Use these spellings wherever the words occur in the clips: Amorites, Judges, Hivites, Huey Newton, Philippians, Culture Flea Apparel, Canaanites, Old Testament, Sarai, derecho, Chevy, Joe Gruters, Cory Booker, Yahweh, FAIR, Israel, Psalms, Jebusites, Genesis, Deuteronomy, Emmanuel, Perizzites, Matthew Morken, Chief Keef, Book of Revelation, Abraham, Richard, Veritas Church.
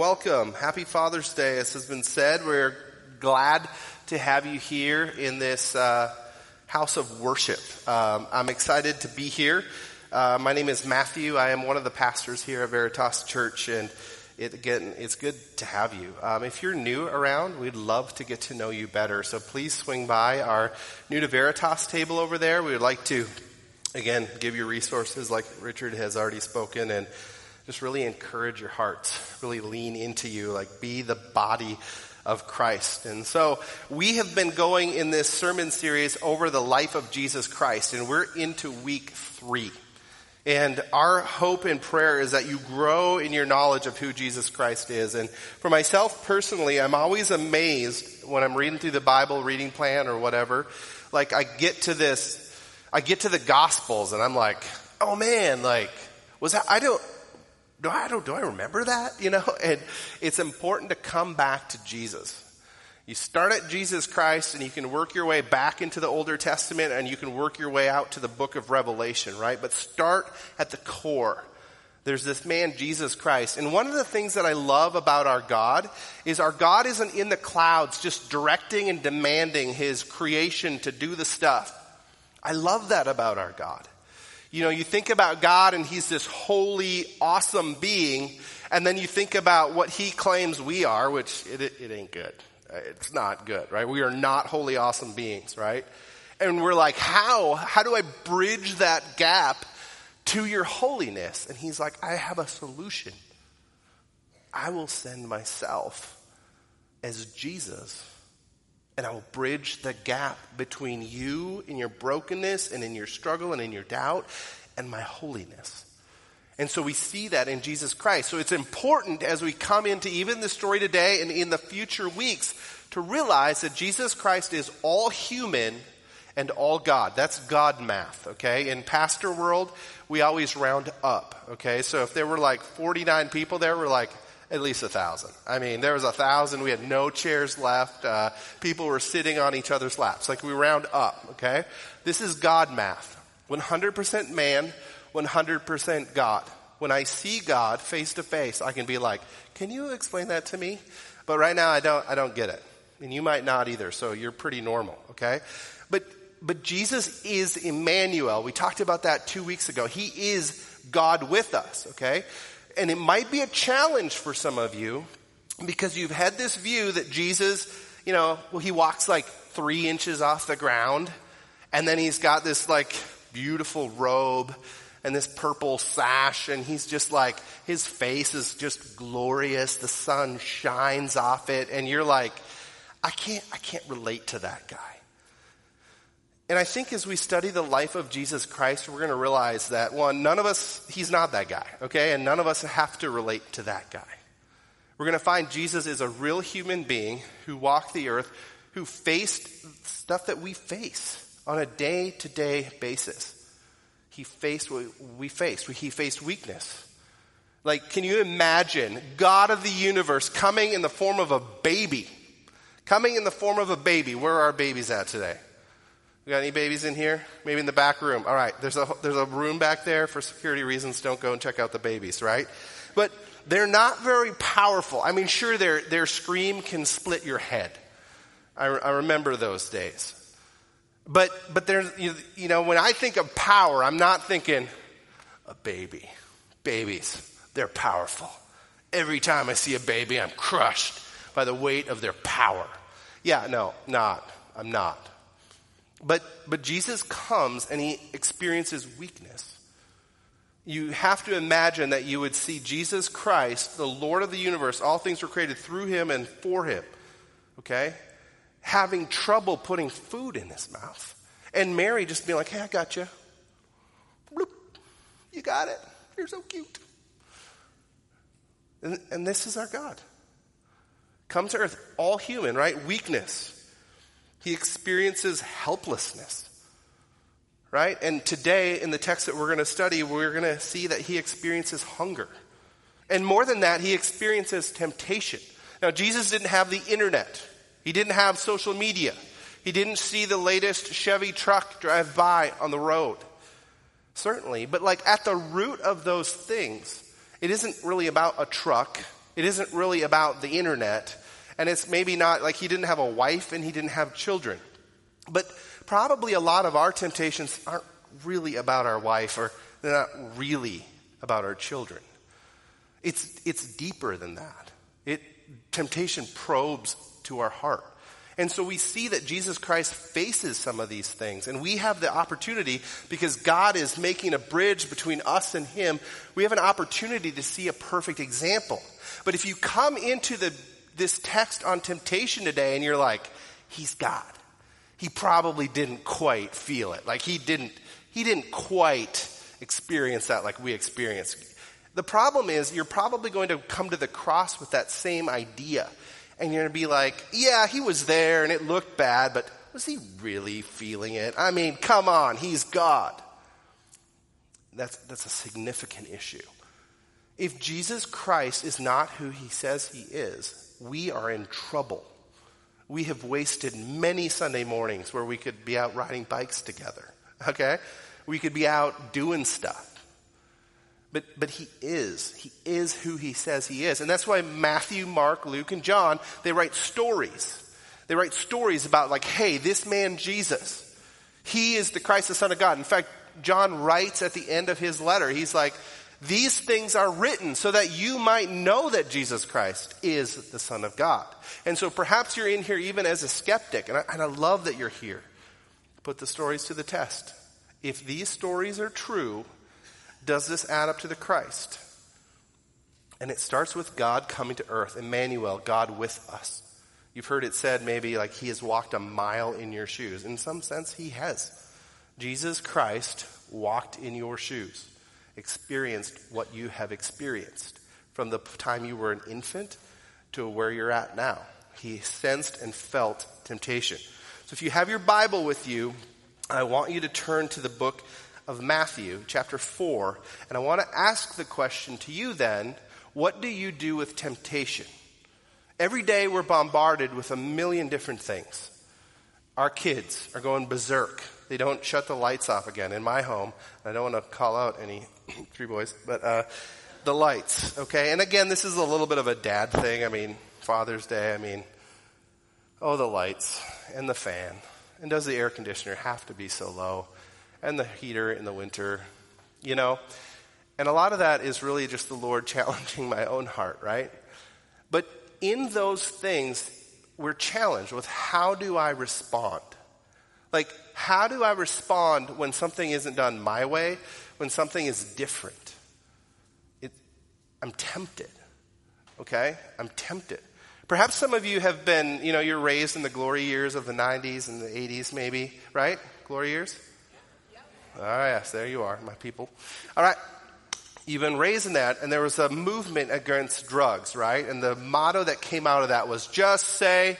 welcome. Happy Father's Day. As has been said, we're glad to have you here in this house of worship. I'm excited to be here. My name is Matthew. I am one of the pastors here at Veritas Church, and it's good to have you. If you're new around, we'd love to get to know you better. So please swing by our New to Veritas table over there. We would like to, again, give you resources like Richard has already spoken, and just really encourage your hearts, really lean into you, like be the body of Christ. And so we have been going in this sermon series over the life of Jesus Christ, and we're into week 3. And our hope and prayer is that you grow in your knowledge of who Jesus Christ is. And for myself personally, I'm always amazed when I'm reading through the Bible reading plan or whatever. Like I get to the Gospels and I'm like, oh man, like was that, do I remember that? You know, and it's important to come back to Jesus. You start at Jesus Christ and you can work your way back into the Older Testament and you can work your way out to the Book of Revelation, right? But start at the core. There's this man, Jesus Christ. And one of the things that I love about our God isn't in the clouds just directing and demanding his creation to do the stuff. I love that about our God. You know, you think about God and he's this holy, awesome being, and then you think about what he claims we are, which it ain't good. It's not good, right? We are not holy, awesome beings, right? And we're like, how do I bridge that gap to your holiness? And he's like, I have a solution. I will send myself as Jesus, and I will bridge the gap between you in your brokenness and in your struggle and in your doubt and my holiness. And so we see that in Jesus Christ. So it's important as we come into even the story today and in the future weeks to realize that Jesus Christ is all human and all God. That's God math, okay? In pastor world, we always round up, okay? So if there were like 49 people there, we're like, at least 1,000. I mean, there was 1,000. We had no chairs left. People were sitting on each other's laps. Like we round up, okay? This is God math. 100% man, 100% God. When I see God face to face, I can be like, can you explain that to me? But right now I don't get it. And you might not either, so you're pretty normal, okay? But Jesus is Emmanuel. We talked about that 2 weeks ago. He is God with us, okay? And it might be a challenge for some of you because you've had this view that Jesus, you know, well, he walks like 3 inches off the ground, and then he's got this like beautiful robe and this purple sash, and he's just like, his face is just glorious. The sun shines off it, and you're like, I can't relate to that guy. And I think as we study the life of Jesus Christ, we're going to realize that, one, none of us, he's not that guy, okay? And none of us have to relate to that guy. We're going to find Jesus is a real human being who walked the earth, who faced stuff that we face on a day-to-day basis. He faced what we faced. He faced weakness. Like, can you imagine God of the universe coming in the form of a baby? Coming in the form of a baby. Where are our babies at today? We got any babies in here? Maybe in the back room. All right, there's a room back there. For security reasons, don't go and check out the babies, right? But they're not very powerful. I mean, sure, their scream can split your head. I remember those days. But there's, you know, when I think of power, I'm not thinking a baby. Babies, they're powerful. Every time I see a baby, I'm crushed by the weight of their power. Yeah, no, I'm not. But Jesus comes and he experiences weakness. You have to imagine that you would see Jesus Christ, the Lord of the universe, all things were created through him and for him, okay? Having trouble putting food in his mouth. And Mary just being like, hey, I got you. Bloop. You got it. You're so cute. And this is our God. Come to earth, all human, right? Weakness. He experiences helplessness, right? And today in the text that we're going to study, we're going to see that he experiences hunger. And more than that, he experiences temptation. Now, Jesus didn't have the internet. He didn't have social media. He didn't see the latest Chevy truck drive by on the road. Certainly. But like at the root of those things, it isn't really about a truck. It isn't really about the internet. And it's maybe not like he didn't have a wife and he didn't have children. But probably a lot of our temptations aren't really about our wife, or they're not really about our children. It's deeper than that. Temptation probes to our heart. And so we see that Jesus Christ faces some of these things. And we have the opportunity, because God is making a bridge between us and him, we have an opportunity to see a perfect example. But if you come into this text on temptation today and you're like, he's God, he probably didn't quite feel it. Like he didn't quite experience that like we experience. The problem is you're probably going to come to the cross with that same idea. And you're going to be like, yeah, he was there and it looked bad, but was he really feeling it? I mean, come on, he's God. That's a significant issue. If Jesus Christ is not who he says he is, we are in trouble. We have wasted many Sunday mornings where we could be out riding bikes together, okay? We could be out doing stuff. But he is who he says he is. And that's why Matthew, Mark, Luke, and John, they write stories. They write stories about like, hey, this man Jesus, he is the Christ, the Son of God. In fact, John writes at the end of his letter, he's like, these things are written so that you might know that Jesus Christ is the Son of God. And so perhaps you're in here even as a skeptic, and I love that you're here. Put the stories to the test. If these stories are true, does this add up to the Christ? And it starts with God coming to earth, Emmanuel, God with us. You've heard it said maybe like he has walked a mile in your shoes. In some sense, he has. Jesus Christ walked in your shoes, experienced what you have experienced from the time you were an infant to where you're at now. He sensed and felt temptation. So if you have your Bible with you, I want you to turn to the book of Matthew chapter 4, and I want to ask the question to you then, what do you do with temptation? Every day we're bombarded with a million different things. Our kids are going berserk. They don't shut the lights off again in my home. I don't want to call out any three boys, but the lights, okay? And again, this is a little bit of a dad thing. I mean, Father's Day, I mean, oh, the lights and the fan. And does the air conditioner have to be so low? And the heater in the winter, you know. And a lot of that is really just the Lord challenging my own heart, right? But in those things, we're challenged with how do I respond? Like, how do I respond when something isn't done my way, when something is different? I'm tempted, okay? I'm tempted. Perhaps some of you have been, you know, you're raised in the glory years of the 90s and the 80s maybe, right? Glory years? Oh, yes, there you are, my people. All right, you've been raised in that, and there was a movement against drugs, right? And the motto that came out of that was just say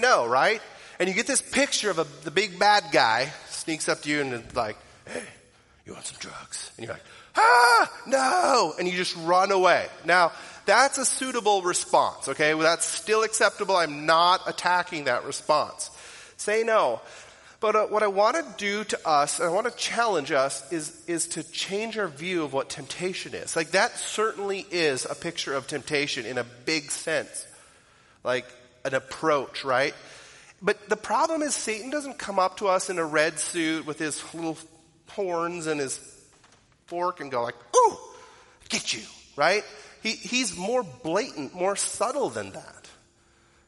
no, right? And you get this picture of the big bad guy sneaks up to you and is like, hey, you want some drugs? And you're like, ah, no, and you just run away. Now, that's a suitable response, okay? Well, that's still acceptable. I'm not attacking that response. Say no. But what I want to do to us, and I want to challenge us, is to change our view of what temptation is. Like, that certainly is a picture of temptation in a big sense. Like, an approach, right? But the problem is Satan doesn't come up to us in a red suit with his little horns and his fork and go like, ooh, get you, right? He's more blatant, more subtle than that.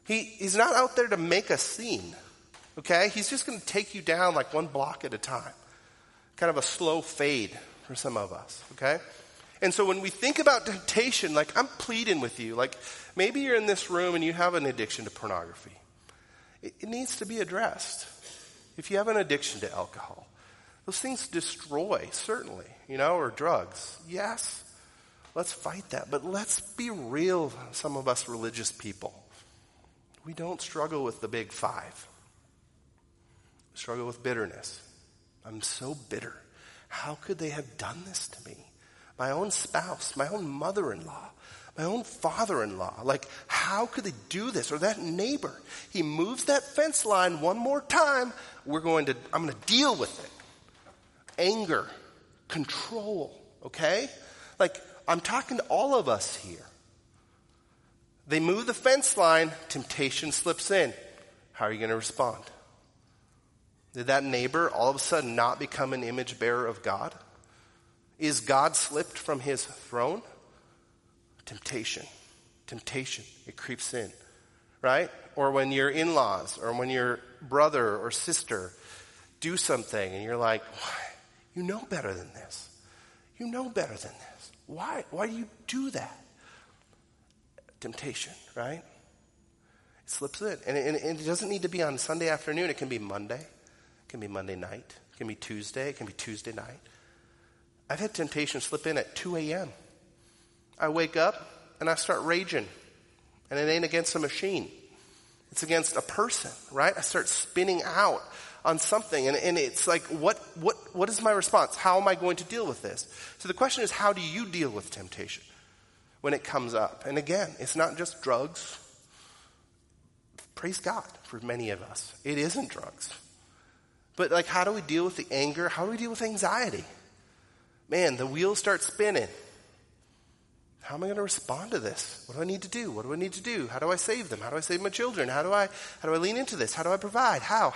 He's not out there to make a scene. Okay, he's just going to take you down like one block at a time. Kind of a slow fade for some of us, okay? And so when we think about temptation, like I'm pleading with you, like maybe you're in this room and you have an addiction to pornography. It needs to be addressed. If you have an addiction to alcohol, those things destroy, certainly, you know, or drugs. Yes, let's fight that. But let's be real, some of us religious people. We don't struggle with the big five. Struggle with bitterness. I'm so bitter. How could they have done this to me? My own spouse, my own mother-in-law, my own father-in-law. Like, how could they do this? Or that neighbor. He moves that fence line one more time. I'm going to deal with it. Anger, control, okay? Like, I'm talking to all of us here. They move the fence line, temptation slips in. How are you going to respond? Did that neighbor all of a sudden not become an image bearer of God? Is God slipped from his throne? Temptation. Temptation. It creeps in, right? Or when your in-laws or when your brother or sister do something and you're like, why? You know better than this. You know better than this. Why do you do that? Temptation, right? It slips in. And it doesn't need to be on Sunday afternoon. It can be Monday. It can be Monday night. It can be Tuesday. It can be Tuesday night. I've had temptation slip in at 2 a.m. I wake up and I start raging. And it ain't against a machine. It's against a person, right? I start spinning out on something. And it's like, what is my response? How am I going to deal with this? So the question is, how do you deal with temptation when it comes up? And again, it's not just drugs. Praise God for many of us. It isn't drugs. But like, how do we deal with the anger? How do we deal with anxiety? Man, the wheels start spinning. How am I going to respond to this? What do I need to do? What do I need to do? How do I save them? How do I save my children? How do I lean into this? How do I provide? How?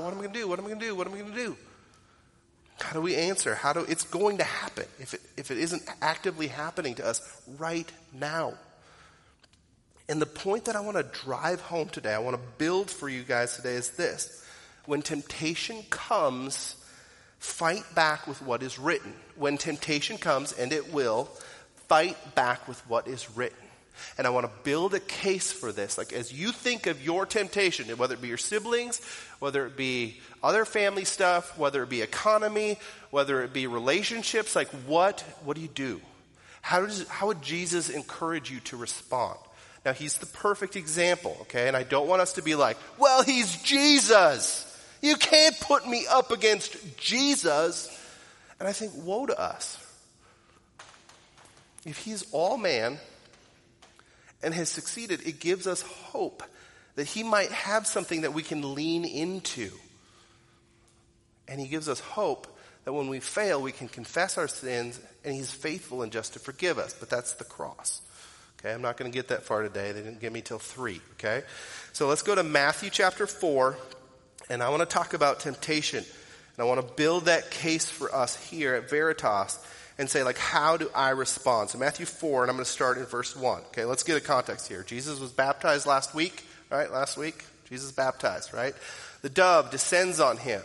What am I going to do? What am I going to do? What am I going to do? How do we answer? It's going to happen if it isn't actively happening to us right now. And the point that I want to drive home today, I want to build for you guys today is this. When temptation comes, fight back with what is written. When temptation comes, and it will, fight back with what is written. And I want to build a case for this. Like as you think of your temptation, whether it be your siblings, whether it be other family stuff, whether it be economy, whether it be relationships, like what do you do? How would Jesus encourage you to respond? Now he's the perfect example, okay? And I don't want us to be like, well, he's Jesus. You can't put me up against Jesus. And I think, woe to us. If he's all man and has succeeded, it gives us hope that he might have something that we can lean into. And he gives us hope that when we fail, we can confess our sins, and he's faithful and just to forgive us. But that's the cross. Okay, I'm not going to get that far today. They didn't get me till 3, okay? So let's go to Matthew chapter 4. And I want to talk about temptation. And I want to build that case for us here at Veritas and say, like, how do I respond? So Matthew 4, and I'm going to start in verse 1. Okay, let's get a context here. Jesus was baptized last week, right? Last week, Jesus baptized, right? The dove descends on him.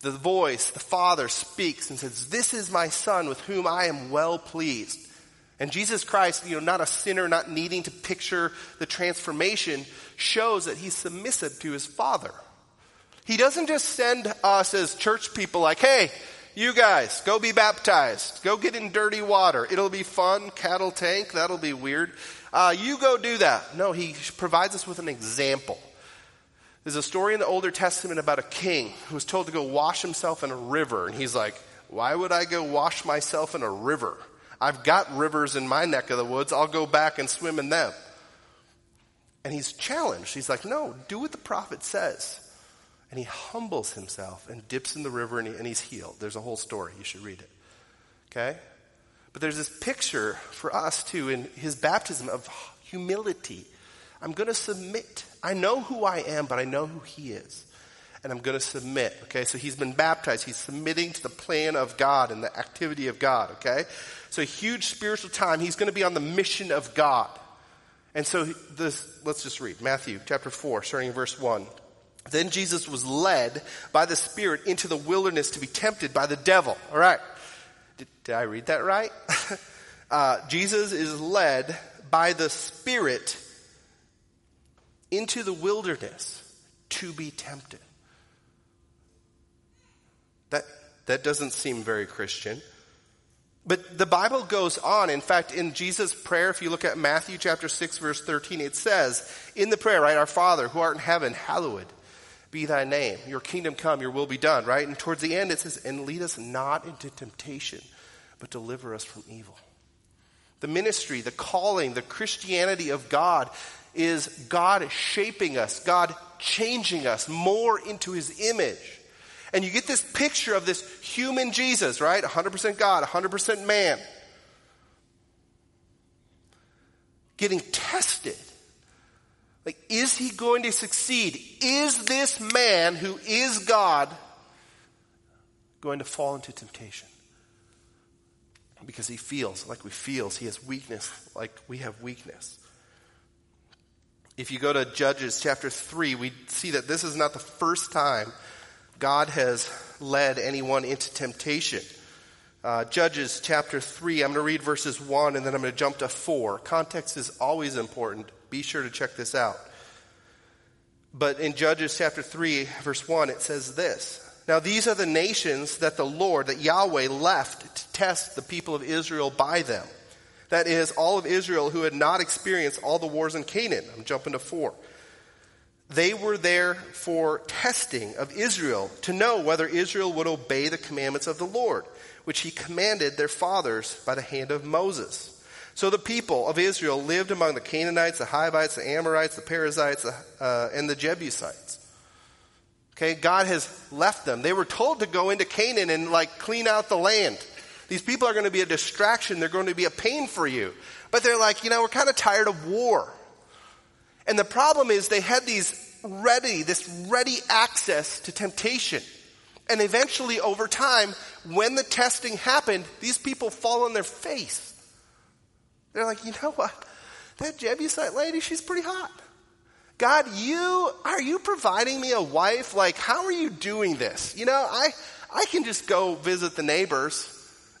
The voice, the Father speaks and says, "This is my Son with whom I am well pleased." And Jesus Christ, not a sinner, not needing to picture the transformation, shows that he's submissive to his Father. He doesn't just send us as church people like, hey, you guys, go be baptized. Go get in dirty water. It'll be fun. Cattle tank. That'll be weird. You go do that. No, he provides us with an example. There's a story in the Old Testament about a king who was told to go wash himself in a river. And he's like, why would I go wash myself in a river? I've got rivers in my neck of the woods. I'll go back and swim in them. And he's challenged. He's like, no, do what the prophet says. And he humbles himself and dips in the river and he's healed. There's a whole story. You should read it. Okay? But there's this picture for us too in his baptism of humility. I'm going to submit. I know who I am, but I know who he is. And I'm going to submit. Okay? So he's been baptized. He's submitting to the plan of God and the activity of God. Okay? So huge spiritual time. He's going to be on the mission of God. And so let's just read. Matthew chapter 4, starting in verse 1. Then Jesus was led by the Spirit into the wilderness to be tempted by the devil. All right. Did I read that right? Jesus is led by the Spirit into the wilderness to be tempted. That doesn't seem very Christian. But the Bible goes on. In fact, in Jesus' prayer, if you look at Matthew chapter 6, verse 13, it says, in the prayer, right, our Father who art in heaven, hallowed be thy name. Your kingdom come, your will be done, right? And towards the end it says, and lead us not into temptation, but deliver us from evil. The ministry, the calling, the Christianity of God is God shaping us, God changing us more into his image. And you get this picture of this human Jesus, right? 100% God, 100% man. Getting tested. Like, is he going to succeed? Is this man who is God going to fall into temptation? Because he feels like we feel. He has weakness like we have weakness. If you go to Judges chapter 3, we see that this is not the first time God has led anyone into temptation. Judges chapter 3, I'm going to read verses 1 and then I'm going to jump to 4. Context is always important. Be sure to check this out. But in Judges chapter 3, verse 1, it says this. Now these are the nations that the Lord, that Yahweh left to test the people of Israel by them. That is, all of Israel who had not experienced all the wars in Canaan. I'm jumping to 4. They were there for testing of Israel to know whether Israel would obey the commandments of the Lord, which he commanded their fathers by the hand of Moses. So the people of Israel lived among the Canaanites, the Hivites, the Amorites, the Perizzites, and the Jebusites. Okay, God has left them. They were told to go into Canaan and clean out the land. These people are going to be a distraction. They're going to be a pain for you. But they're like, we're kind of tired of war. And the problem is they had this ready access to temptation. And eventually over time, when the testing happened, these people fall on their face. They're like, what? That Jebusite lady, she's pretty hot. God, are you providing me a wife? How are you doing this? I can just go visit the neighbors.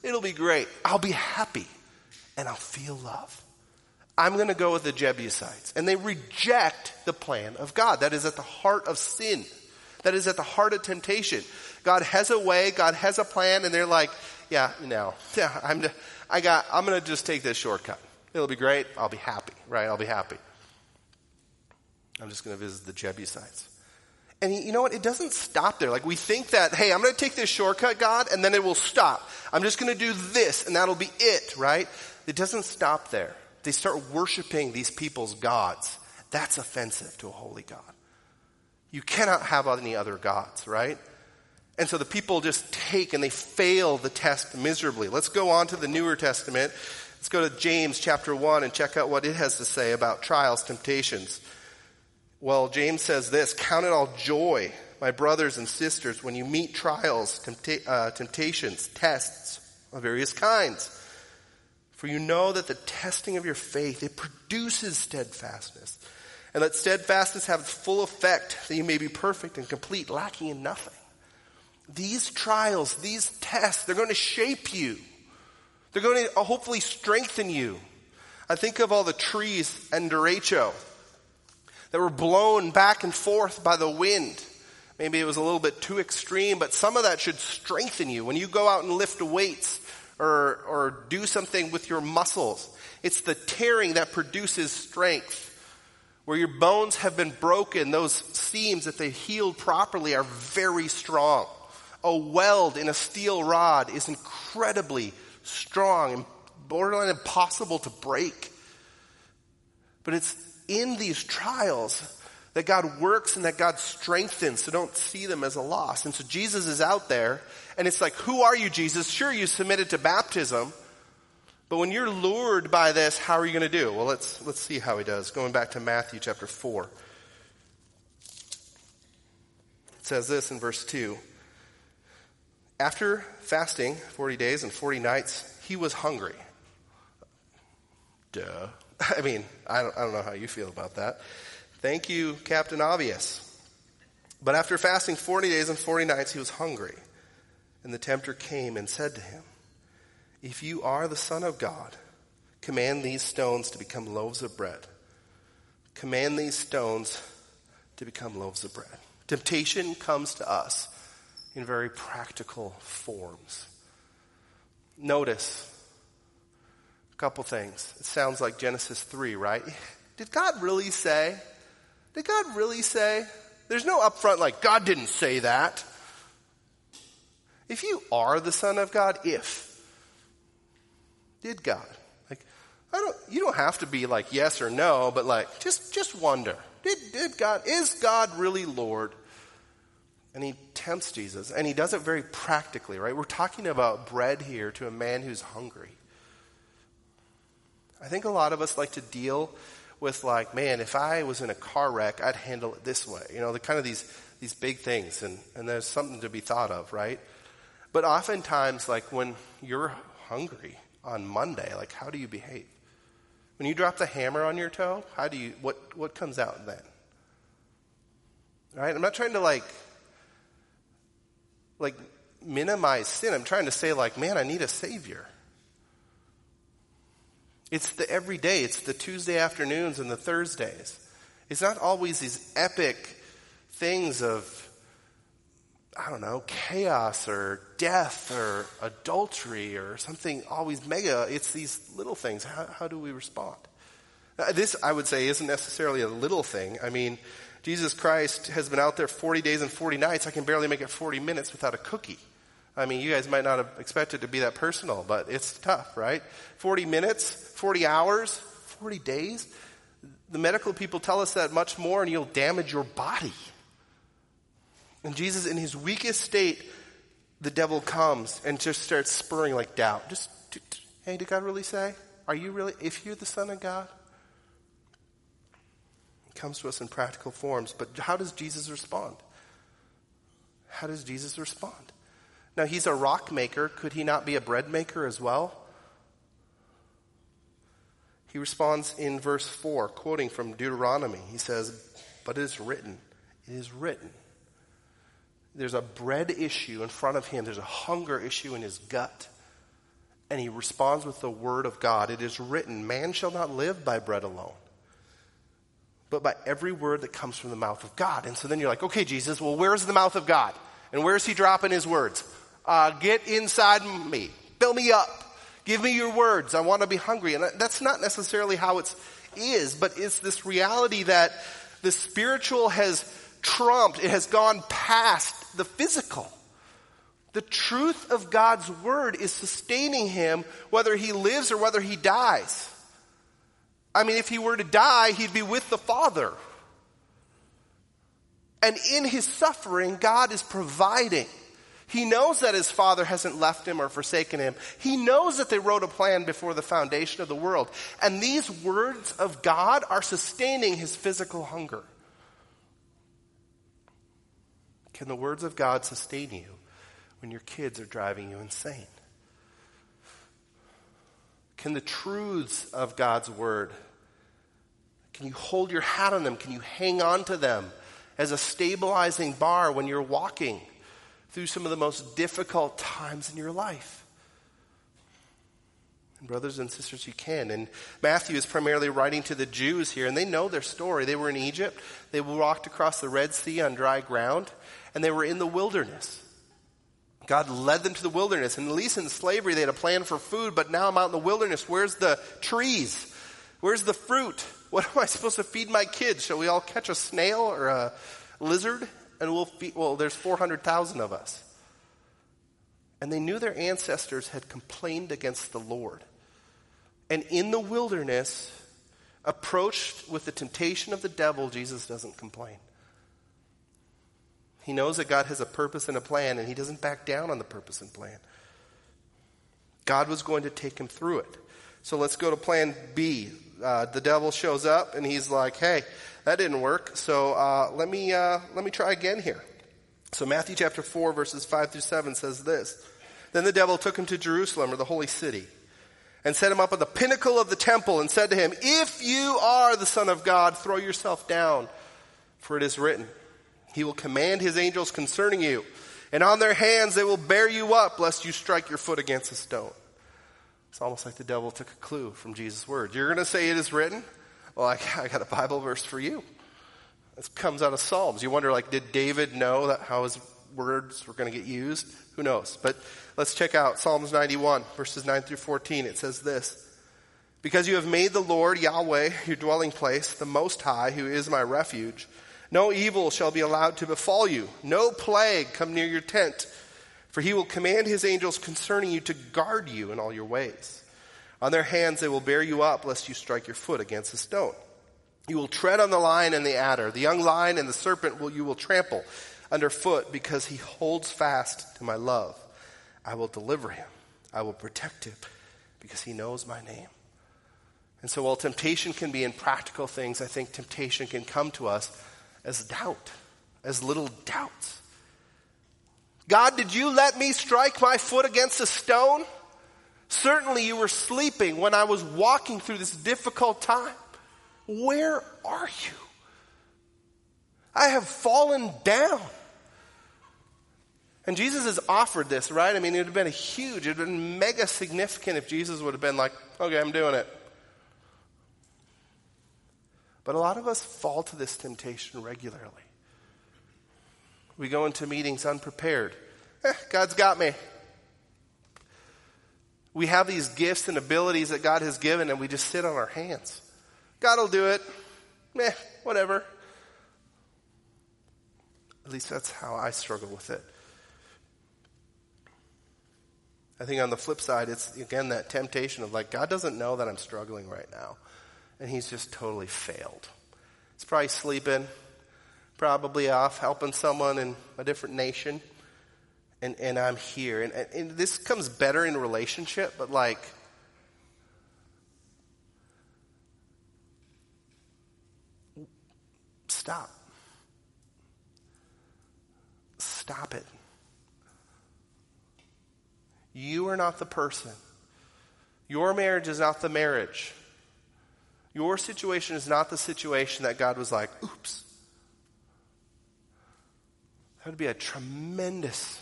It'll be great. I'll be happy and I'll feel love. I'm going to go with the Jebusites. And they reject the plan of God. That is at the heart of sin. That is at the heart of temptation. God has a way. God has a plan. And they're like, I'm going to just take this shortcut. It'll be great. I'll be happy, right? I'll be happy. I'm just going to visit the Jebusites. And you know what? It doesn't stop there. We think that, hey, I'm going to take this shortcut, God, and then it will stop. I'm just going to do this, and that'll be it, right? It doesn't stop there. They start worshiping these people's gods. That's offensive to a holy God. You cannot have any other gods, right? And so the people just take and they fail the test miserably. Let's go on to the Newer Testament. Let's go to James chapter 1 and check out what it has to say about trials, temptations. Well, James says this, count it all joy, my brothers and sisters, when you meet trials, temptations, tests of various kinds. For you know that the testing of your faith, it produces steadfastness. And let steadfastness have its full effect, that you may be perfect and complete, lacking in nothing. These trials, these tests, they're going to shape you. They're going to hopefully strengthen you. I think of all the trees in derecho that were blown back and forth by the wind. Maybe it was a little bit too extreme, but some of that should strengthen you. When you go out and lift weights, or do something with your muscles. It's the tearing that produces strength. Where your bones have been broken, those seams, if they healed properly, are very strong. A weld in a steel rod is incredibly strong and borderline impossible to break. But it's in these trials that God works and that God strengthens, so don't see them as a loss. And so Jesus is out there, and it's like, who are you, Jesus? Sure, you submitted to baptism, but when you're lured by this, how are you going to do? Well, let's see how he does. Going back to Matthew chapter 4. It says this in verse 2. After fasting 40 days and 40 nights, he was hungry. Duh. I mean, I don't know how you feel about that. Thank you, Captain Obvious. But after fasting 40 days and 40 nights, he was hungry. And the tempter came and said to him, if you are the Son of God, command these stones to become loaves of bread. Command these stones to become loaves of bread. Temptation comes to us in very practical forms. Notice a couple things. It sounds like Genesis 3, right? Did God really say? Did God really say? There's no upfront God didn't say that. If you are the Son of God, did God? You don't have to be yes or no, but just wonder. Did God, is God really Lord? And he tempts Jesus, and he does it very practically, right? We're talking about bread here to a man who's hungry. I think a lot of us like to deal with like, man, if I was in a car wreck, I'd handle it this way. You know, the kind of these big things, and there's something to be thought of, right? But oftentimes, like when you're hungry on Monday, like how do you behave? When you drop the hammer on your toe, how do you, what comes out then? Right? I'm not trying to like minimize sin. I'm trying to say like, man, I need a savior. It's the everyday. It's the Tuesday afternoons and the Thursdays. It's not always these epic things of, I don't know, chaos or death or adultery or something always mega. It's these little things. How do we respond? This, I would say, isn't necessarily a little thing. I mean, Jesus Christ has been out there 40 days and 40 nights. I can barely make it 40 minutes without a cookie. I mean, you guys might not have expected it to be that personal, but it's tough, right? 40 minutes, 40 hours, 40 days. The medical people tell us that much more, and you'll damage your body. And Jesus, in his weakest state, the devil comes and just starts spurring like doubt. Just, hey, did God really say? Are you really, if you're the Son of God? It comes to us in practical forms. But how does Jesus respond? How does Jesus respond? Now, he's a rock maker. Could he not be a bread maker as well? He responds in verse 4, quoting from Deuteronomy. He says, but it is written. It is written. There's a bread issue in front of him. There's a hunger issue in his gut. And he responds with the word of God. It is written, man shall not live by bread alone, but by every word that comes from the mouth of God. And so then you're like, okay, Jesus, well, where's the mouth of God? And where's he dropping his words? Get inside me. Fill me up. Give me your words. I want to be hungry. And that's not necessarily how it is, but it's this reality that the spiritual has trumped. It has gone past the physical. The truth of God's word is sustaining him whether he lives or whether he dies. I mean, if he were to die, he'd be with the Father. And in his suffering, God is providing. He knows that his Father hasn't left him or forsaken him. He knows that they wrote a plan before the foundation of the world. And these words of God are sustaining his physical hunger. Can the words of God sustain you when your kids are driving you insane? Can the truths of God's word, can you hold your hat on them? Can you hang on to them as a stabilizing bar when you're walking through some of the most difficult times in your life? And brothers and sisters, you can. And Matthew is primarily writing to the Jews here, and they know their story. They were in Egypt. They walked across the Red Sea on dry ground, and they were in the wilderness. God led them to the wilderness, and at least in slavery, they had a plan for food, but now I'm out in the wilderness. Where's the trees? Where's the fruit? What am I supposed to feed my kids? Shall we all catch a snail or a lizard? And we'll feed, well, there's 400,000 of us. And they knew their ancestors had complained against the Lord. And in the wilderness, approached with the temptation of the devil, Jesus doesn't complain. He knows that God has a purpose and a plan, and he doesn't back down on the purpose and plan. God was going to take him through it. So let's go to plan B. The devil shows up and he's like, hey, that didn't work. So let me try again here. So Matthew chapter 4 verses 5 through 7 says this. Then the devil took him to Jerusalem, or the holy city, and set him up on the pinnacle of the temple and said to him, if you are the Son of God, throw yourself down, for it is written, he will command his angels concerning you, and on their hands they will bear you up, lest you strike your foot against a stone. It's almost like the devil took a clue from Jesus' word. You're going to say it is written? Well, I got a Bible verse for you. This comes out of Psalms. You wonder, like, did David know that how his words were going to get used? Who knows? But let's check out Psalms 91, verses 9 through 14. It says this. Because you have made the Lord, Yahweh, your dwelling place, the Most High, who is my refuge, no evil shall be allowed to befall you. No plague come near your tent. For he will command his angels concerning you to guard you in all your ways. On their hands they will bear you up, lest you strike your foot against a stone. You will tread on the lion and the adder. The young lion and the serpent you will trample underfoot, because he holds fast to my love. I will deliver him. I will protect him, because he knows my name. And so while temptation can be in practical things, I think temptation can come to us as doubt, as little doubts. God, did you let me strike my foot against a stone? Certainly you were sleeping when I was walking through this difficult time. Where are you? I have fallen down. And Jesus has offered this, right? I mean, it would have been huge, it would have been mega significant if Jesus would have been like, okay, I'm doing it. But a lot of us fall to this temptation regularly. We go into meetings unprepared. God's got me. We have these gifts and abilities that God has given, and we just sit on our hands. God will do it. Whatever. At least that's how I struggle with it. I think on the flip side, it's, again, that temptation of like, God doesn't know that I'm struggling right now. And he's just totally failed. He's probably sleeping, probably off helping someone in a different nation. And I'm here. And this comes better in relationship, but like, stop. Stop it. You are not the person. Your marriage is not the marriage. Your situation is not the situation that God was like, oops. That would be a tremendous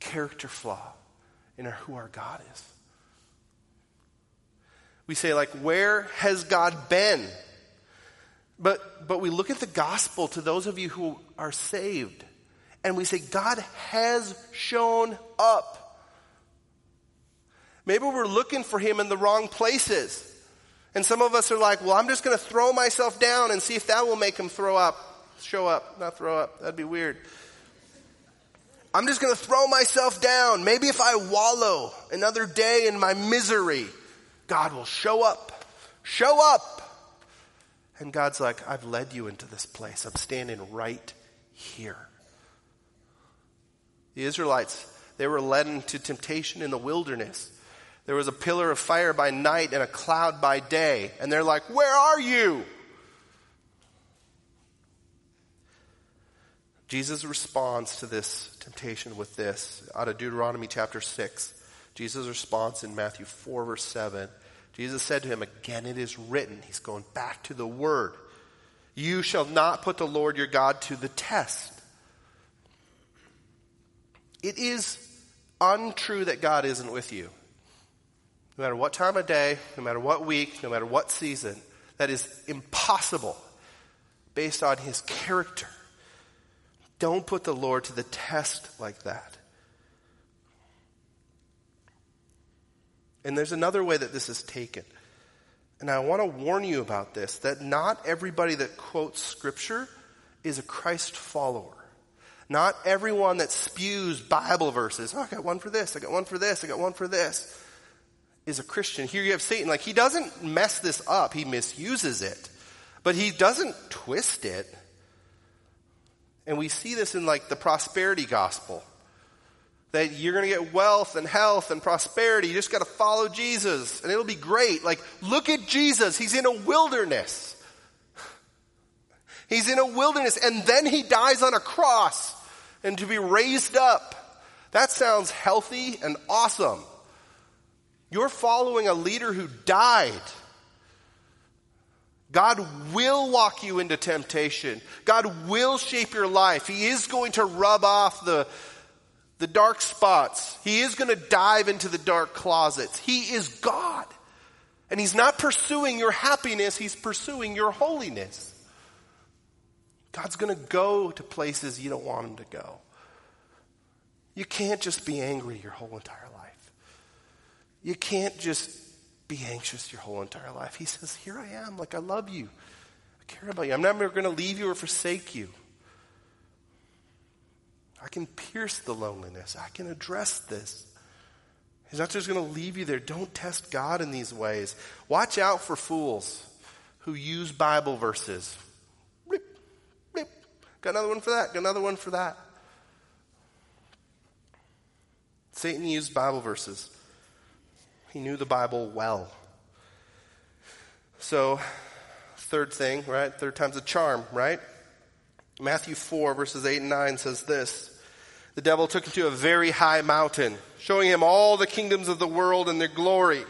character flaw in who our God is. We say, like, where has God been? But we look at the gospel to those of you who are saved, and we say, God has shown up. Maybe we're looking for him in the wrong places. And some of us are like, well, I'm just going to throw myself down and see if that will make him throw up. Show up, not throw up. That'd be weird. I'm just going to throw myself down. Maybe if I wallow another day in my misery, God will show up. Show up. And God's like, I've led you into this place. I'm standing right here. The Israelites, they were led into temptation in the wilderness. There was a pillar of fire by night and a cloud by day. And they're like, where are you? Jesus responds to this temptation with this. Out of Deuteronomy chapter 6, Jesus' response in Matthew 4, verse 7. Jesus said to him, again it is written. He's going back to the word. You shall not put the Lord your God to the test. It is untrue that God isn't with you. No matter what time of day, no matter what week, no matter what season, that is impossible based on his character. Don't put the Lord to the test like that. And there's another way that this is taken. And I want to warn you about this, that not everybody that quotes Scripture is a Christ follower. Not everyone that spews Bible verses, oh, I got one for this, I got one for this, I got one for this, is a Christian. Here you have Satan. Like, he doesn't mess this up. He misuses it. But he doesn't twist it. And we see this in, like, the prosperity gospel. That you're going to get wealth and health and prosperity. You just got to follow Jesus. And it'll be great. Like, look at Jesus. He's in a wilderness. He's in a wilderness. And then he dies on a cross. And to be raised up. That sounds healthy and awesome. You're following a leader who died. God will walk you into temptation. God will shape your life. He is going to rub off the dark spots. He is going to dive into the dark closets. He is God. And he's not pursuing your happiness. He's pursuing your holiness. God's going to go to places you don't want him to go. You can't just be angry your whole entire life. You can't just be anxious your whole entire life. He says, here I am. Like, I love you. I care about you. I'm never going to leave you or forsake you. I can pierce the loneliness. I can address this. He's not just going to leave you there. Don't test God in these ways. Watch out for fools who use Bible verses. Bleep, bleep. Got another one for that. Got another one for that. Satan used Bible verses. He knew the Bible well. So, third thing, right? Third time's a charm, right? Matthew 4, verses 8 and 9 says this. The devil took him to a very high mountain, showing him all the kingdoms of the world and their glory.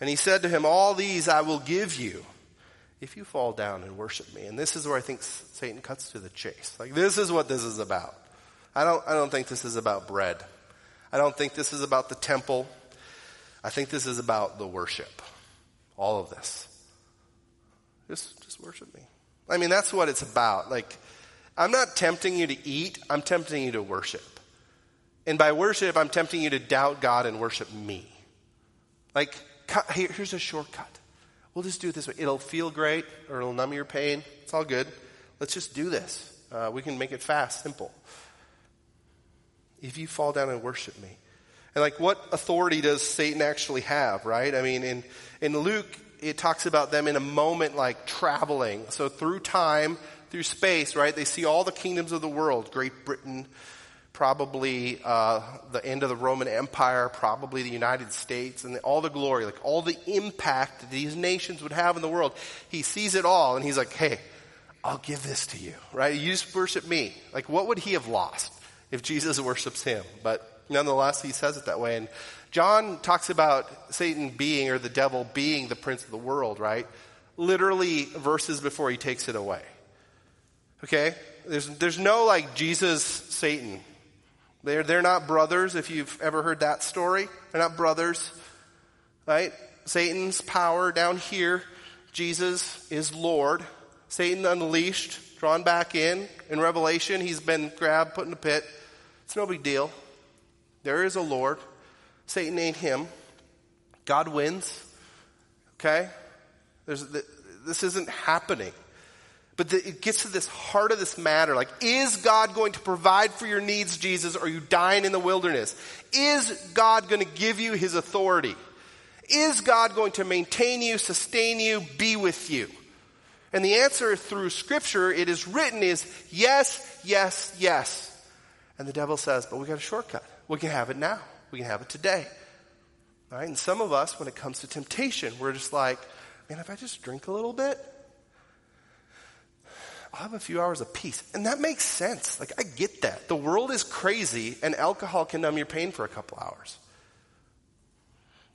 And he said to him, all these I will give you if you fall down and worship me. And this is where I think Satan cuts to the chase. Like, this is what this is about. I don't think this is about bread. I don't think this is about the temple. I think this is about the worship. All of this. Just worship me. I mean, that's what it's about. Like, I'm not tempting you to eat. I'm tempting you to worship. And by worship, I'm tempting you to doubt God and worship me. Like, here's a shortcut. We'll just do it this way. It'll feel great, or it'll numb your pain. It's all good. Let's just do this. We can make it fast, simple. If you fall down and worship me. And like, what authority does Satan actually have, right? I mean, in Luke, it talks about them in a moment like traveling. So through time, through space, right? They see all the kingdoms of the world. Great Britain, probably the end of the Roman Empire, probably the United States, and all the glory, like all the impact that these nations would have in the world. He sees it all, and he's like, hey, I'll give this to you, right? You just worship me. Like, what would he have lost if Jesus worships him? But nonetheless, he says it that way. And John talks about Satan being, or the devil being, the prince of the world, right? Literally verses before he takes it away. Okay? There's no like Jesus, Satan. They're not brothers, if you've ever heard that story. They're not brothers, right? Satan's power down here. Jesus is Lord. Satan unleashed, drawn back in. In Revelation, he's been grabbed, put in a pit. It's no big deal. There is a Lord. Satan ain't him. God wins. Okay? This isn't happening. But it gets to this heart of this matter. Like, is God going to provide for your needs, Jesus, or are you dying in the wilderness? Is God going to give you his authority? Is God going to maintain you, sustain you, be with you? And the answer through Scripture, it is written, is yes, yes, yes. And the devil says, but we got a shortcut. We can have it now. We can have it today. All right? And some of us, when it comes to temptation, we're just like, man, if I just drink a little bit, I'll have a few hours of peace. And that makes sense. Like, I get that. The world is crazy, and alcohol can numb your pain for a couple hours.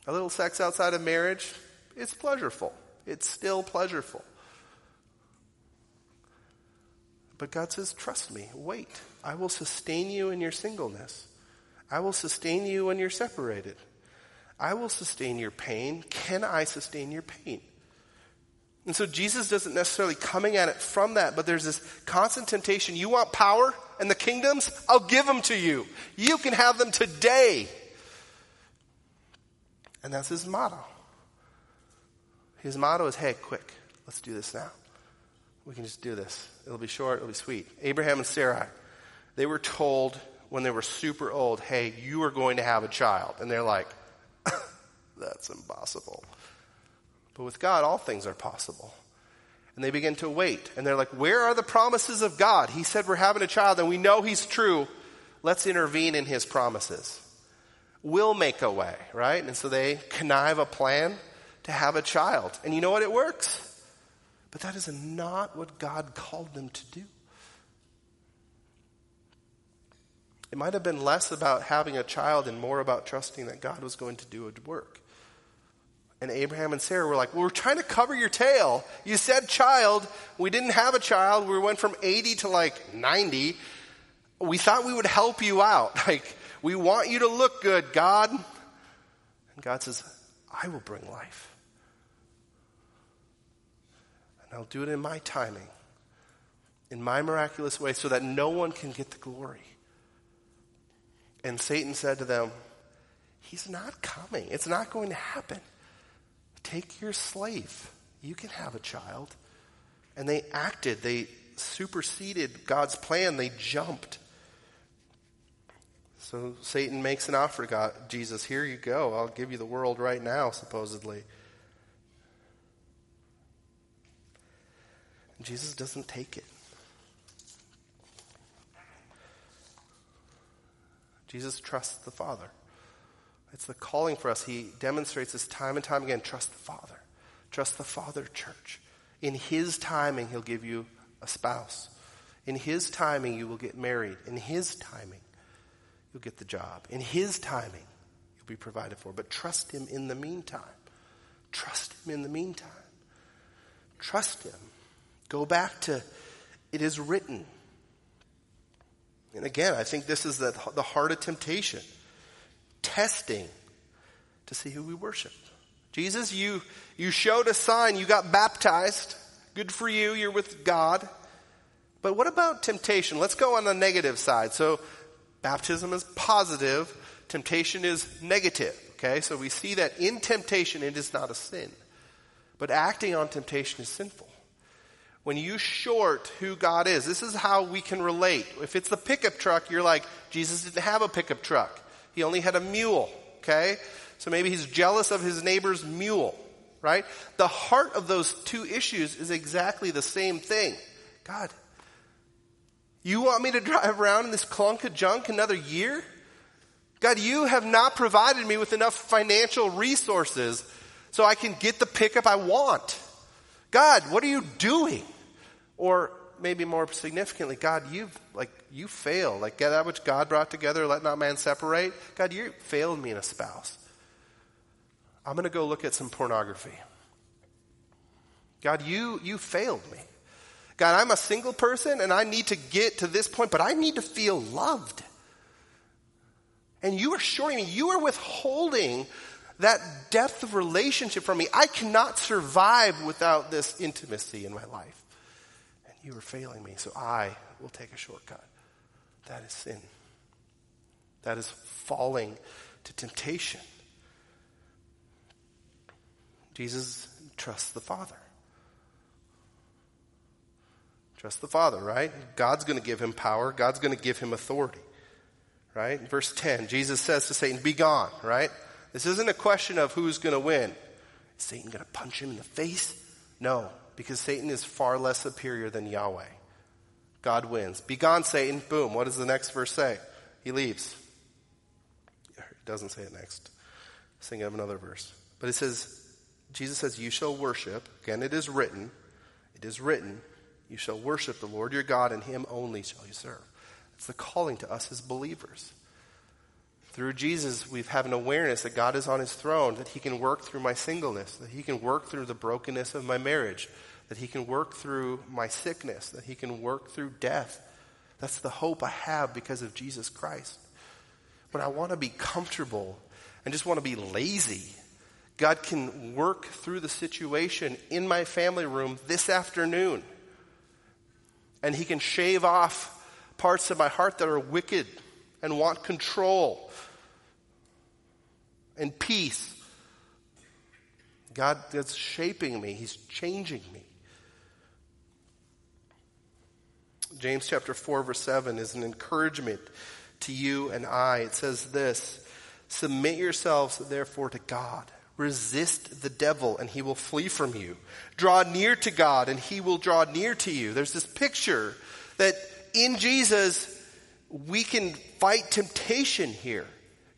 A little sex outside of marriage, it's pleasurable. It's still pleasurable. But God says, trust me, wait. I will sustain you in your singleness. I will sustain you when you're separated. I will sustain your pain. Can I sustain your pain? And so Jesus doesn't necessarily coming at it from that, but there's this constant temptation. You want power and the kingdoms? I'll give them to you. You can have them today. And that's his motto. His motto is, hey, quick, let's do this now. We can just do this. It'll be short. It'll be sweet. Abraham and Sarai, they were told when they were super old, hey, you are going to have a child. And they're like, that's impossible. But with God, all things are possible. And they begin to wait. And they're like, where are the promises of God? He said we're having a child and we know he's true. Let's intervene in his promises. We'll make a way, right? And so they connive a plan to have a child. And you know what? It works. But that is not what God called them to do. It might have been less about having a child and more about trusting that God was going to do a work. And Abraham and Sarah were like, well, we're trying to cover your tail. You said child. We didn't have a child. We went from 80 to like 90. We thought we would help you out. Like, we want you to look good, God. And God says, I will bring life. And I'll do it in my timing, in my miraculous way, so that no one can get the glory. And Satan said to them, he's not coming. It's not going to happen. Take your slave. You can have a child. And they acted. They superseded God's plan. They jumped. So Satan makes an offer to God. Jesus, here you go. I'll give you the world right now, supposedly. And Jesus doesn't take it. Jesus trusts the Father. It's the calling for us. He demonstrates this time and time again. Trust the Father. Trust the Father, church. In His timing, He'll give you a spouse. In His timing, you will get married. In His timing, you'll get the job. In His timing, you'll be provided for. But trust Him in the meantime. Trust Him in the meantime. Trust Him. Go back to, it is written. And again, I think this is the heart of temptation. Testing to see who we worship. Jesus, you showed a sign. You got baptized. Good for you. You're with God. But what about temptation? Let's go on the negative side. So baptism is positive. Temptation is negative. Okay, so we see that in temptation, it is not a sin. But acting on temptation is sinful. When you short who God is, this is how we can relate. If it's the pickup truck, you're like, Jesus didn't have a pickup truck. He only had a mule, okay? So maybe he's jealous of his neighbor's mule, right? The heart of those two issues is exactly the same thing. God, you want me to drive around in this clunk of junk another year? God, you have not provided me with enough financial resources so I can get the pickup I want. God, what are you doing? Or maybe more significantly, God, you failed. Like that which God brought together, let not man separate. God, you failed me in a spouse. I'm going to go look at some pornography. God, you failed me. God, I'm a single person and I need to get to this point, but I need to feel loved. And you are shorting me. You are withholding that depth of relationship from me. I cannot survive without this intimacy in my life. And you are failing me, so I will take a shortcut. That is sin. That is falling to temptation. Jesus trusts the Father. Trust the Father, right? God's going to give him power. God's going to give him authority, right? Verse 10, Jesus says to Satan, be gone, right? This isn't a question of who's going to win. Is Satan going to punch him in the face? No, because Satan is far less superior than Yahweh. God wins. Be gone, Satan. Boom. What does the next verse say? He leaves. It doesn't say it next. Let's think of another verse. But it says, Jesus says, you shall worship. Again, it is written. It is written. You shall worship the Lord your God, and him only shall you serve. It's the calling to us as believers. Through Jesus, we have an awareness that God is on his throne, that he can work through my singleness, that he can work through the brokenness of my marriage, that he can work through my sickness, that he can work through death. That's the hope I have because of Jesus Christ. When I want to be comfortable and just want to be lazy, God can work through the situation in my family room this afternoon. And he can shave off parts of my heart that are wicked and want control and peace. God is shaping me. He's changing me. James chapter 4 verse 7 is an encouragement to you and I. It says this, submit yourselves therefore to God. Resist the devil and he will flee from you. Draw near to God and he will draw near to you. There's this picture that in Jesus, we can fight temptation here.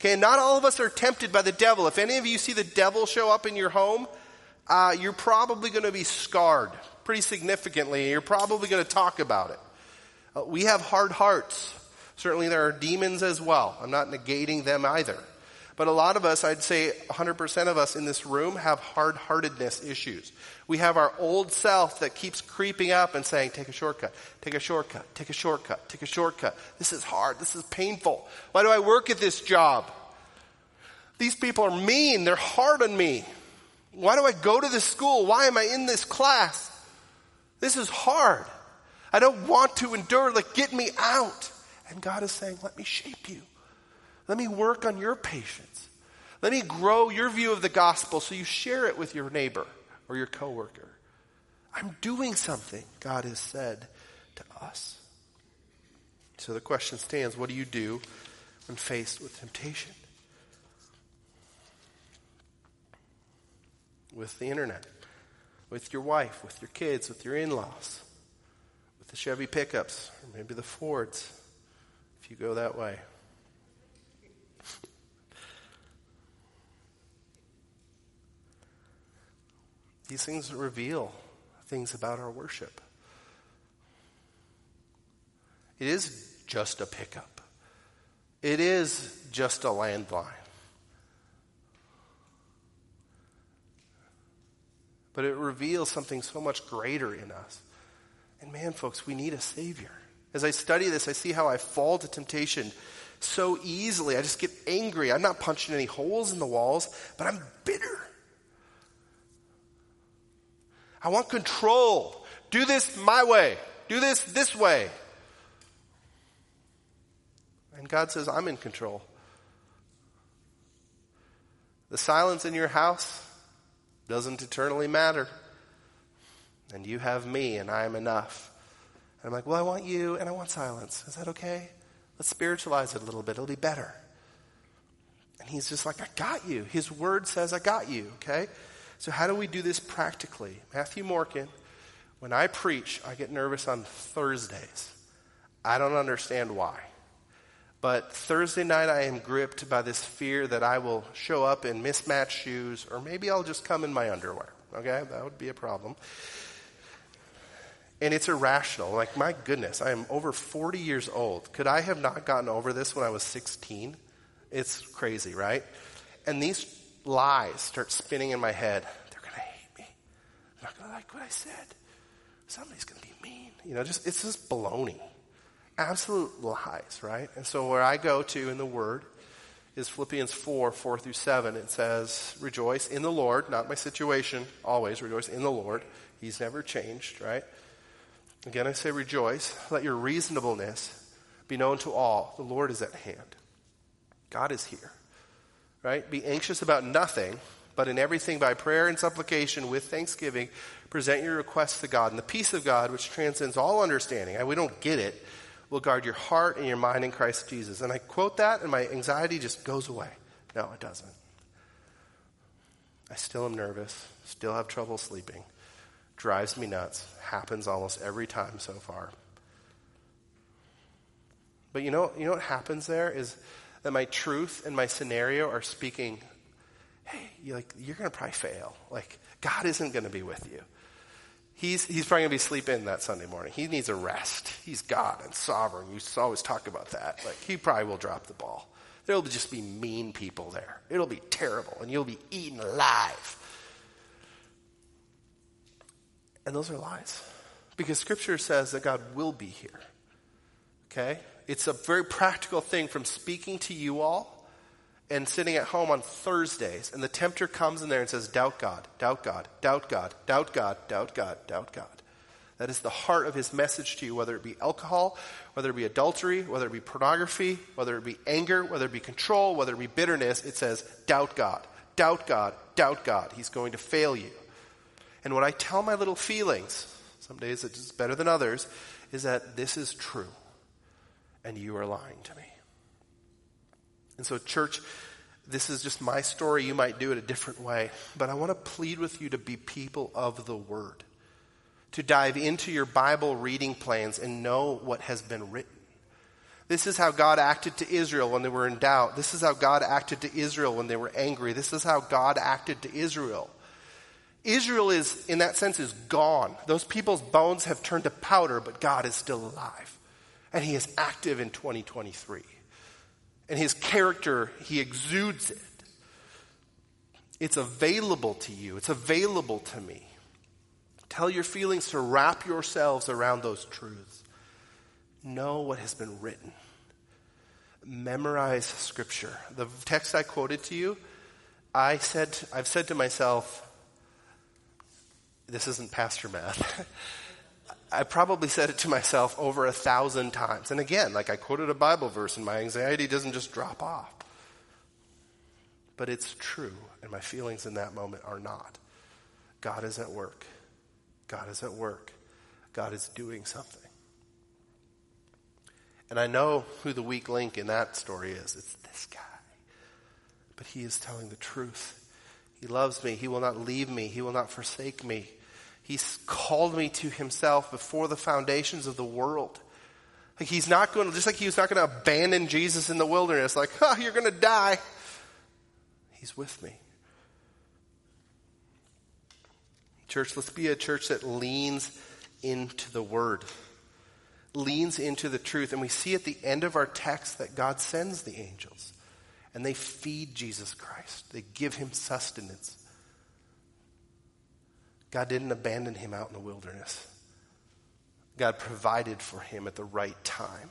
Okay, not all of us are tempted by the devil. If any of you see the devil show up in your home, you're probably going to be scarred pretty significantly. You're probably going to talk about it. We have hard hearts. Certainly there are demons as well. I'm not negating them either. But a lot of us, I'd say 100% of us in this room have hard-heartedness issues. We have our old self that keeps creeping up and saying, take a shortcut, take a shortcut, take a shortcut, take a shortcut. This is hard. This is painful. Why do I work at this job? These people are mean. They're hard on me. Why do I go to this school? Why am I in this class? This is hard. I don't want to endure. Like, get me out. And God is saying, let me shape you. Let me work on your patience. Let me grow your view of the gospel so you share it with your neighbor or your coworker. I'm doing something, God has said to us. So the question stands, what do you do when faced with temptation? With the internet, with your wife, with your kids, with your in-laws, with the Chevy pickups, or maybe the Fords, if you go that way. These things reveal things about our worship. It is just a pickup. It is just a landline. But it reveals something so much greater in us. And man, folks, we need a Savior. As I study this, I see how I fall to temptation so easily. I just get angry. I'm not punching any holes in the walls, but I'm bitter. I want control. Do this my way. Do this way. And God says, I'm in control. The silence in your house doesn't eternally matter. And you have me, and I am enough. And I'm like, well, I want you, and I want silence. Is that okay? Let's spiritualize it a little bit. It'll be better. And he's just like, I got you. His word says I got you, okay? So how do we do this practically? Matthew Morken, when I preach, I get nervous on Thursdays. I don't understand why. But Thursday night, I am gripped by this fear that I will show up in mismatched shoes, or maybe I'll just come in my underwear. Okay, that would be a problem. And it's irrational. Like, my goodness, I am over 40 years old. Could I have not gotten over this when I was 16? It's crazy, right? And these lies start spinning in my head. They're going to hate me. They're not going to like what I said. Somebody's going to be mean. You know, just it's just baloney. Absolute lies, right? And so where I go to in the Word is Philippians 4 through 7. It says, rejoice in the Lord, not my situation, always rejoice in the Lord. He's never changed, right? Again, I say rejoice. Let your reasonableness be known to all. The Lord is at hand. God is here, right? Be anxious about nothing, but in everything by prayer and supplication with thanksgiving, present your requests to God. And the peace of God, which transcends all understanding, we don't get it, will guard your heart and your mind in Christ Jesus. And I quote that, and my anxiety just goes away. No, it doesn't. I still am nervous, still have trouble sleeping. Drives me nuts. Happens almost every time so far. But you know what happens there is that my truth and my scenario are speaking, hey, you're going to probably fail. Like, God isn't going to be with you. He's probably going to be asleep in that Sunday morning. He needs a rest. He's God and sovereign. You always talk about that. Like, he probably will drop the ball. There will just be mean people there. It'll be terrible, and you'll be eaten alive. And those are lies. Because Scripture says that God will be here. Okay? It's a very practical thing from speaking to you all and sitting at home on Thursdays, and the tempter comes in there and says, doubt God, doubt God, doubt God, doubt God, doubt God, doubt God. That is the heart of his message to you, whether it be alcohol, whether it be adultery, whether it be pornography, whether it be anger, whether it be control, whether it be bitterness. It says, doubt God, doubt God, doubt God. He's going to fail you. And what I tell my little feelings, some days it's better than others, is that this is true, and you are lying to me. And so, church, this is just my story. You might do it a different way. But I want to plead with you to be people of the Word, to dive into your Bible reading plans and know what has been written. This is how God acted to Israel when they were in doubt. This is how God acted to Israel when they were angry. This is how God acted to Israel. Israel is, in that sense, is gone. Those people's bones have turned to powder, but God is still alive. And he is active in 2023. And his character, he exudes it. It's available to you. It's available to me. Tell your feelings to wrap yourselves around those truths. Know what has been written. Memorize Scripture. The text I quoted to you, I've said to myself, this isn't pastor math. I probably said it to myself over 1,000 times. And again, like I quoted a Bible verse and my anxiety doesn't just drop off. But it's true, and my feelings in that moment are not. God is at work. God is at work. God is doing something. And I know who the weak link in that story is. It's this guy. But he is telling the truth. He loves me. He will not leave me. He will not forsake me. He's called me to himself before the foundations of the world. Like, he's not going to, just like he was not going to abandon Jesus in the wilderness, like, oh, you're going to die. He's with me. Church, let's be a church that leans into the word, leans into the truth. And we see at the end of our text that God sends the angels and they feed Jesus Christ. They give him sustenance. God didn't abandon him out in the wilderness. God provided for him at the right time.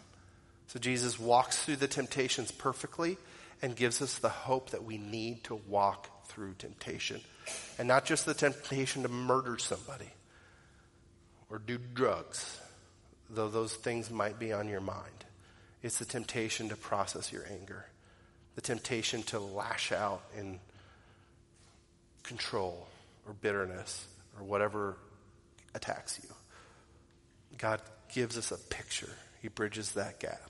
So Jesus walks through the temptations perfectly and gives us the hope that we need to walk through temptation. And not just the temptation to murder somebody or do drugs, though those things might be on your mind. It's the temptation to process your anger, the temptation to lash out in control or bitterness or whatever attacks you. God gives us a picture. He bridges that gap.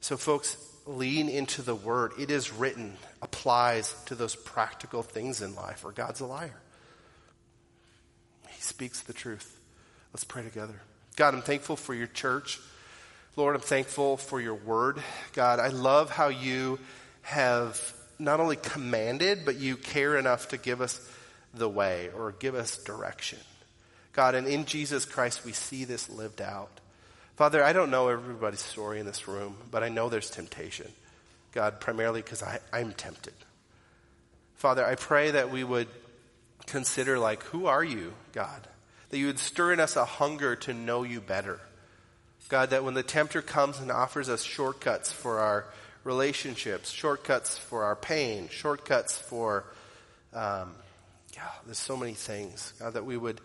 So folks, lean into the word. It is written, applies to those practical things in life, or God's a liar. He speaks the truth. Let's pray together. God, I'm thankful for your church. Lord, I'm thankful for your word. God, I love how you have not only commanded, but you care enough to give us the way or give us direction. God, and in Jesus Christ, we see this lived out. Father, I don't know everybody's story in this room, but I know there's temptation. God, primarily because I'm tempted. Father, I pray that we would consider, like, who are you, God? That you would stir in us a hunger to know you better. God, that when the tempter comes and offers us shortcuts for our relationships, shortcuts for our pain, shortcuts for, there's so many things. God, that we would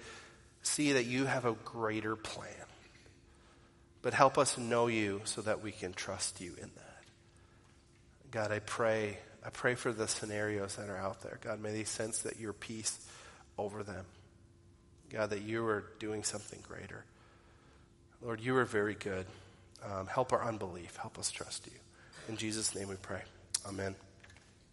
see that you have a greater plan. But help us know you so that we can trust you in that. God, I pray for the scenarios that are out there. God, may they sense that your peace over them. God, that you are doing something greater. Lord, you are very good. Help our unbelief. Help us trust you. In Jesus' name we pray. Amen.